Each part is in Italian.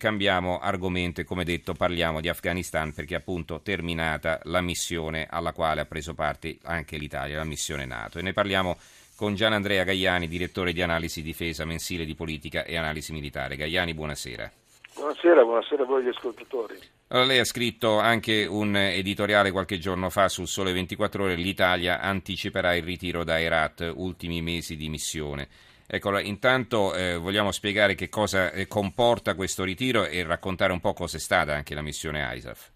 Cambiamo argomento e, come detto, parliamo di Afghanistan, perché appunto terminata la missione alla quale ha preso parte anche l'Italia, la missione NATO. E ne parliamo con Gianandrea Gaiani, direttore di Analisi Difesa, mensile di politica e analisi militare. Gaiani, buonasera. Buonasera a voi gli ascoltatori. Allora, lei ha scritto anche un editoriale qualche giorno fa sul Sole 24 Ore, l'Italia anticiperà il ritiro da Herat, ultimi mesi di missione. Ecco, intanto vogliamo spiegare che cosa comporta questo ritiro e raccontare un po' cosa è stata anche la missione ISAF.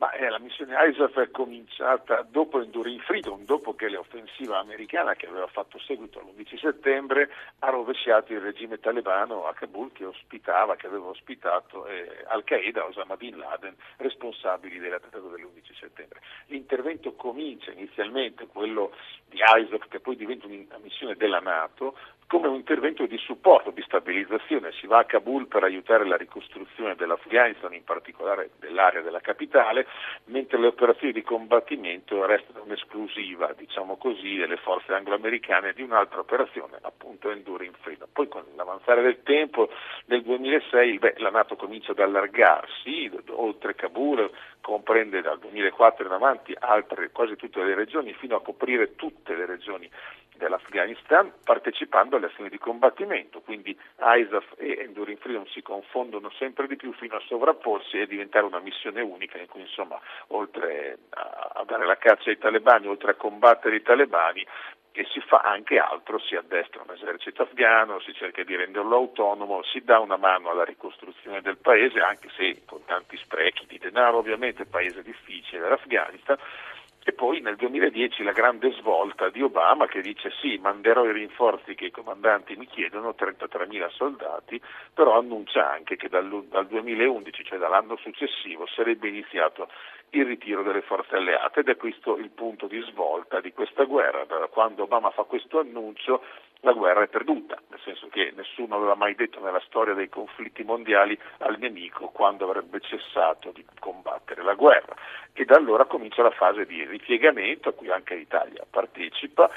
La missione ISAF è cominciata dopo Enduring Freedom, dopo che l'offensiva americana, che aveva fatto seguito all'11 settembre, ha rovesciato il regime talebano a Kabul, che aveva ospitato al Qaeda, Osama Bin Laden, responsabili dell'attentato dell'11 settembre. L'intervento comincia inizialmente, quello di ISAF, che poi diventa una missione della NATO, come un intervento di supporto, di stabilizzazione. Si va a Kabul per aiutare la ricostruzione dell'Afghanistan, in particolare dell'area della capitale, mentre le operazioni di combattimento restano un'esclusiva, diciamo così, delle forze anglo-americane di un'altra operazione, appunto Enduring Freedom. Poi con l'avanzare del tempo, nel 2006, la NATO comincia ad allargarsi, oltre Kabul comprende dal 2004 in avanti altre, quasi tutte le regioni, fino a coprire tutte le regioni dell'Afghanistan, partecipando alle azioni di combattimento. Quindi ISAF e Enduring Freedom si confondono sempre di più fino a sovrapporsi e diventare una missione unica in cui, insomma, oltre a dare la caccia ai talebani, oltre a combattere i talebani, e si fa anche altro, si addestra un esercito afghano, si cerca di renderlo autonomo, si dà una mano alla ricostruzione del paese, anche se con tanti sprechi di denaro, ovviamente, il paese difficile, l'Afghanistan. E poi nel 2010 la grande svolta di Obama, che dice: sì, manderò i rinforzi che i comandanti mi chiedono, 33.000 soldati, però annuncia anche che dal 2011, cioè dall'anno successivo, sarebbe iniziato il ritiro delle forze alleate, ed è questo il punto di svolta di questa guerra. Da quando Obama fa questo annuncio la guerra è perduta, nel senso che nessuno aveva mai detto nella storia dei conflitti mondiali al nemico quando avrebbe cessato di combattere la guerra, e da allora comincia la fase di ripiegamento a cui anche l'Italia partecipa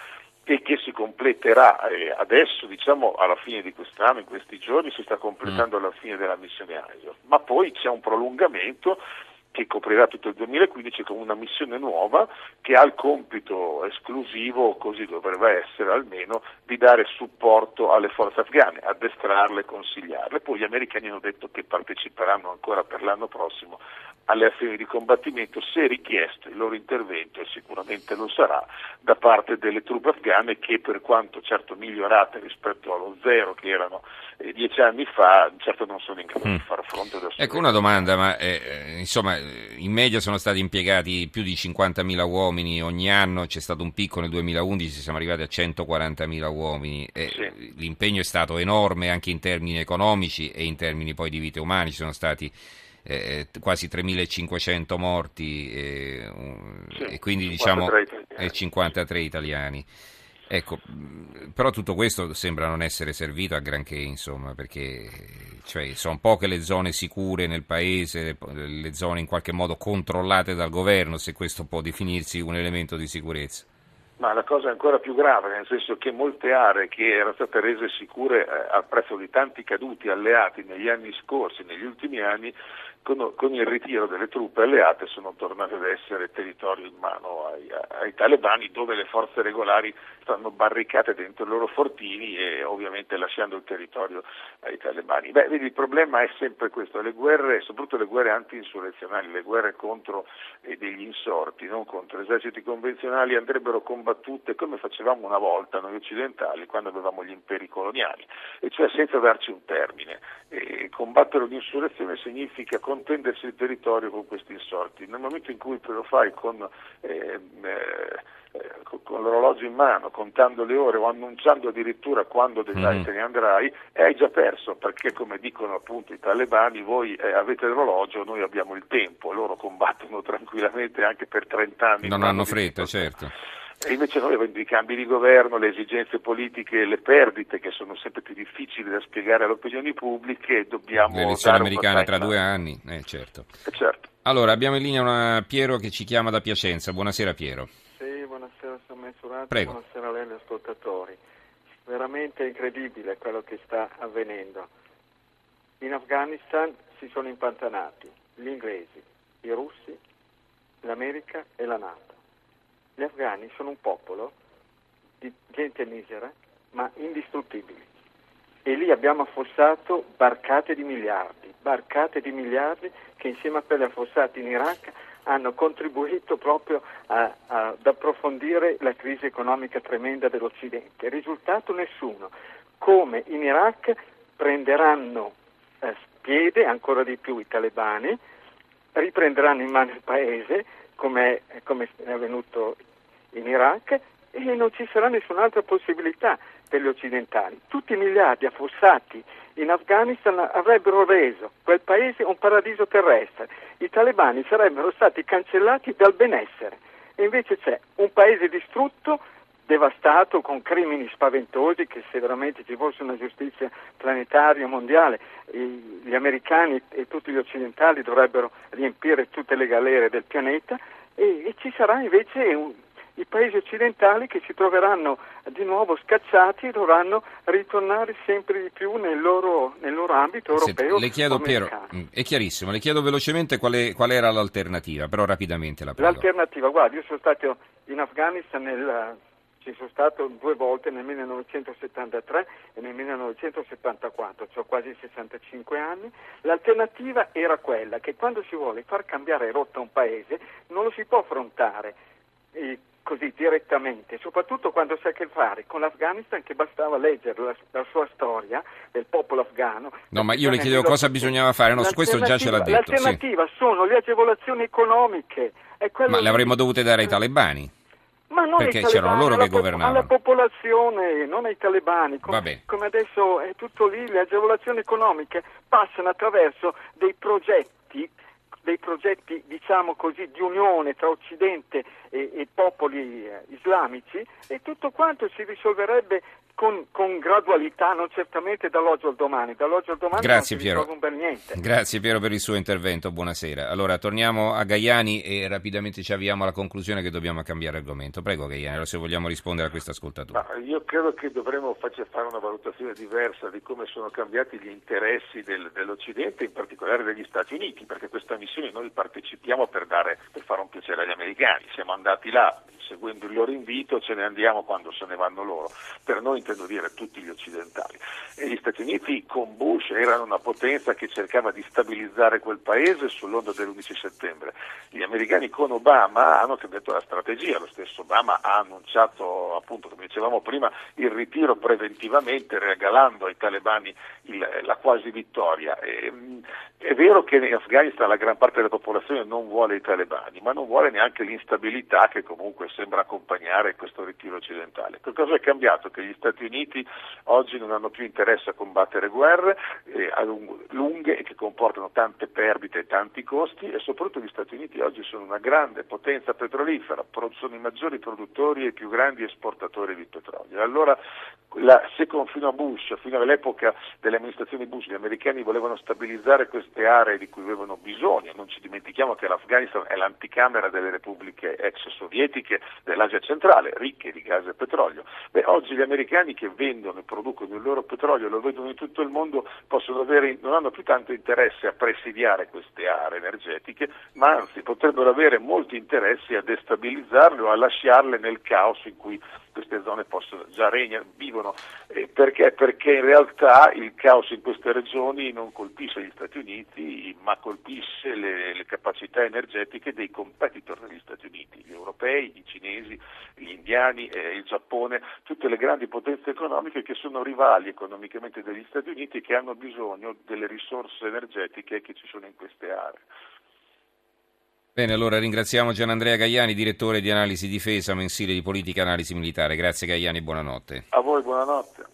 e che si completerà adesso, diciamo, alla fine di quest'anno, in questi giorni si sta completando alla fine della missione ISAF, ma poi c'è un prolungamento che coprirà tutto il 2015 con una missione nuova che ha il compito esclusivo, così dovrebbe essere almeno, di dare supporto alle forze afghane, addestrarle, consigliarle. Poi gli americani hanno detto che parteciperanno ancora per l'anno prossimo alle azioni di combattimento, se richiesto il loro intervento, e sicuramente lo sarà, da parte delle truppe afghane, che per quanto certo migliorate rispetto allo zero che erano 10 anni fa, certo non sono in grado di far fronte da soli. Ecco una domanda, ma insomma, in media sono stati impiegati più di 50.000 uomini ogni anno, c'è stato un picco nel 2011, siamo arrivati a 140.000 uomini, sì. L'impegno è stato enorme anche in termini economici e in termini poi di vite umane, ci sono stati quasi 3.500 morti, sì, e quindi 53 italiani. Ecco, però tutto questo sembra non essere servito a granché, insomma, perché cioè, sono poche le zone sicure nel paese, le zone in qualche modo controllate dal governo, se questo può definirsi un elemento di sicurezza. Ma la cosa è ancora più grave, nel senso che molte aree che erano state rese sicure al prezzo di tanti caduti alleati negli anni scorsi, negli ultimi anni, con il ritiro delle truppe alleate sono tornate ad essere territorio in mano ai talebani, dove le forze regolari stanno barricate dentro i loro fortini e ovviamente lasciando il territorio ai talebani. Vedi, il problema è sempre questo: le guerre, soprattutto le guerre anti-insurrezionali, le guerre contro degli insorti, non contro eserciti convenzionali, andrebbero combattute come facevamo una volta noi occidentali quando avevamo gli imperi coloniali, e cioè senza darci un termine. Combattere un'insurrezione significa contendersi il territorio con questi insorti. Nel momento in cui te lo fai con l'orologio in mano, contando le ore o annunciando addirittura quando te ne andrai, hai già perso, perché come dicono appunto i talebani: voi avete l'orologio, noi abbiamo il tempo. Loro combattono tranquillamente anche per 30 anni. Non hanno fretta, certo. E invece noi, avendo i cambi di governo, le esigenze politiche, le perdite che sono sempre più difficili da spiegare alle opinioni pubbliche, dobbiamo l'elezione americana tra 2 anni, certo. Allora abbiamo in linea Piero che ci chiama da Piacenza. Buonasera Piero. Sì, buonasera Sommensurato, buonasera a lei e agli ascoltatori. Veramente incredibile quello che sta avvenendo. In Afghanistan si sono impantanati gli inglesi, i russi, l'America e la NATO. Gli afghani sono un popolo di gente misera ma indistruttibili, e lì abbiamo affossato barcate di miliardi che insieme a quelle affossate in Iraq hanno contribuito proprio ad approfondire la crisi economica tremenda dell'Occidente. Risultato nessuno. Come in Iraq prenderanno piede ancora di più i talebani, riprenderanno in mano il paese come è avvenuto in Iraq, e non ci sarà nessun'altra possibilità per gli occidentali. Tutti i miliardi affossati in Afghanistan avrebbero reso quel paese un paradiso terrestre, i talebani sarebbero stati cancellati dal benessere, e invece c'è un paese distrutto, devastato, con crimini spaventosi che, se veramente ci fosse una giustizia planetaria, mondiale, gli americani e tutti gli occidentali dovrebbero riempire tutte le galere del pianeta, e ci sarà invece i paesi occidentali che si troveranno di nuovo scacciati e dovranno ritornare sempre di più nel loro ambito europeo. Le chiedo, Piero, è chiarissimo, le chiedo velocemente qual era l'alternativa, però rapidamente la prego. L'alternativa, guarda, io sono stato in Afghanistan ci sono stato 2 volte, nel 1973 e nel 1974, ho quasi 65 anni. L'alternativa era quella che, quando si vuole far cambiare rotta un paese, non lo si può affrontare così direttamente, soprattutto quando si ha a che fare con l'Afghanistan, che bastava leggere la sua storia del popolo afghano. No, ma io le chiedevo cosa bisognava fare, no, su questo già ce l'ha detto. L'alternativa sono le agevolazioni economiche. Ma le avremmo dovute dare ai talebani? Ma non perché talebani, c'erano loro che governavano. Alla popolazione, non ai talebani. Come adesso è tutto lì, le agevolazioni economiche passano attraverso dei progetti, diciamo così, di unione tra Occidente e popoli islamici, e tutto quanto si risolverebbe con gradualità, non certamente dall'oggi al domani. Grazie, non si risolve un bel niente. Grazie Piero per il suo intervento, buonasera. Allora torniamo a Gaiani e rapidamente ci avviamo alla conclusione, che dobbiamo cambiare argomento. Prego Gaiani, allora, se vogliamo rispondere a questo ascoltatore. Ma io credo che dovremmo fare una valutazione diversa di come sono cambiati gli interessi dell'Occidente, in particolare degli Stati Uniti, perché questa missione noi partecipiamo per fare un piacere agli americani. Siamo andati là seguendo il loro invito, ce ne andiamo quando se ne vanno loro. Per noi, intendo dire, tutti gli occidentali. E gli Stati Uniti con Bush erano una potenza che cercava di stabilizzare quel paese sull'onda dell'11 settembre. Gli americani con Obama hanno cambiato la strategia, lo stesso Obama ha annunciato, appunto, come dicevamo prima, il ritiro preventivamente, regalando ai talebani la quasi vittoria. È vero che in Afghanistan la gran parte della popolazione non vuole i talebani, ma non vuole neanche l'instabilità che comunque sembra accompagnare questo ritiro occidentale. Che cosa è cambiato? Che gli Stati Uniti oggi non hanno più interesse a combattere guerre lunghe e che comportano tante perdite e tanti costi, e soprattutto gli Stati Uniti oggi sono una grande potenza petrolifera, sono i maggiori produttori e i più grandi esportatori di petrolio. Allora, se fino all'epoca delle amministrazioni Bush, gli americani volevano stabilizzare queste aree di cui avevano bisogno, non ci dimentichiamo che l'Afghanistan è l'anticamera delle repubbliche ex sovietiche dell'Asia centrale, ricche di gas e petrolio. Oggi gli americani, che vendono e producono il loro petrolio, lo vedono in tutto il mondo, non hanno più tanto interesse a presidiare queste aree energetiche, ma anzi potrebbero avere molti interessi a destabilizzarle o a lasciarle nel caos in cui queste zone vivono, perché in realtà il caos in queste regioni non colpisce gli Stati Uniti, ma colpisce le capacità energetiche dei competitor degli Stati Uniti, gli europei, i cinesi, gli indiani, il Giappone, tutte le grandi potenze economiche che sono rivali economicamente degli Stati Uniti e che hanno bisogno delle risorse energetiche che ci sono in queste aree. Bene, allora ringraziamo Gianandrea Gaiani, direttore di Analisi Difesa, mensile di politica e analisi militare. Grazie Gaiani, buonanotte. A voi, buonanotte.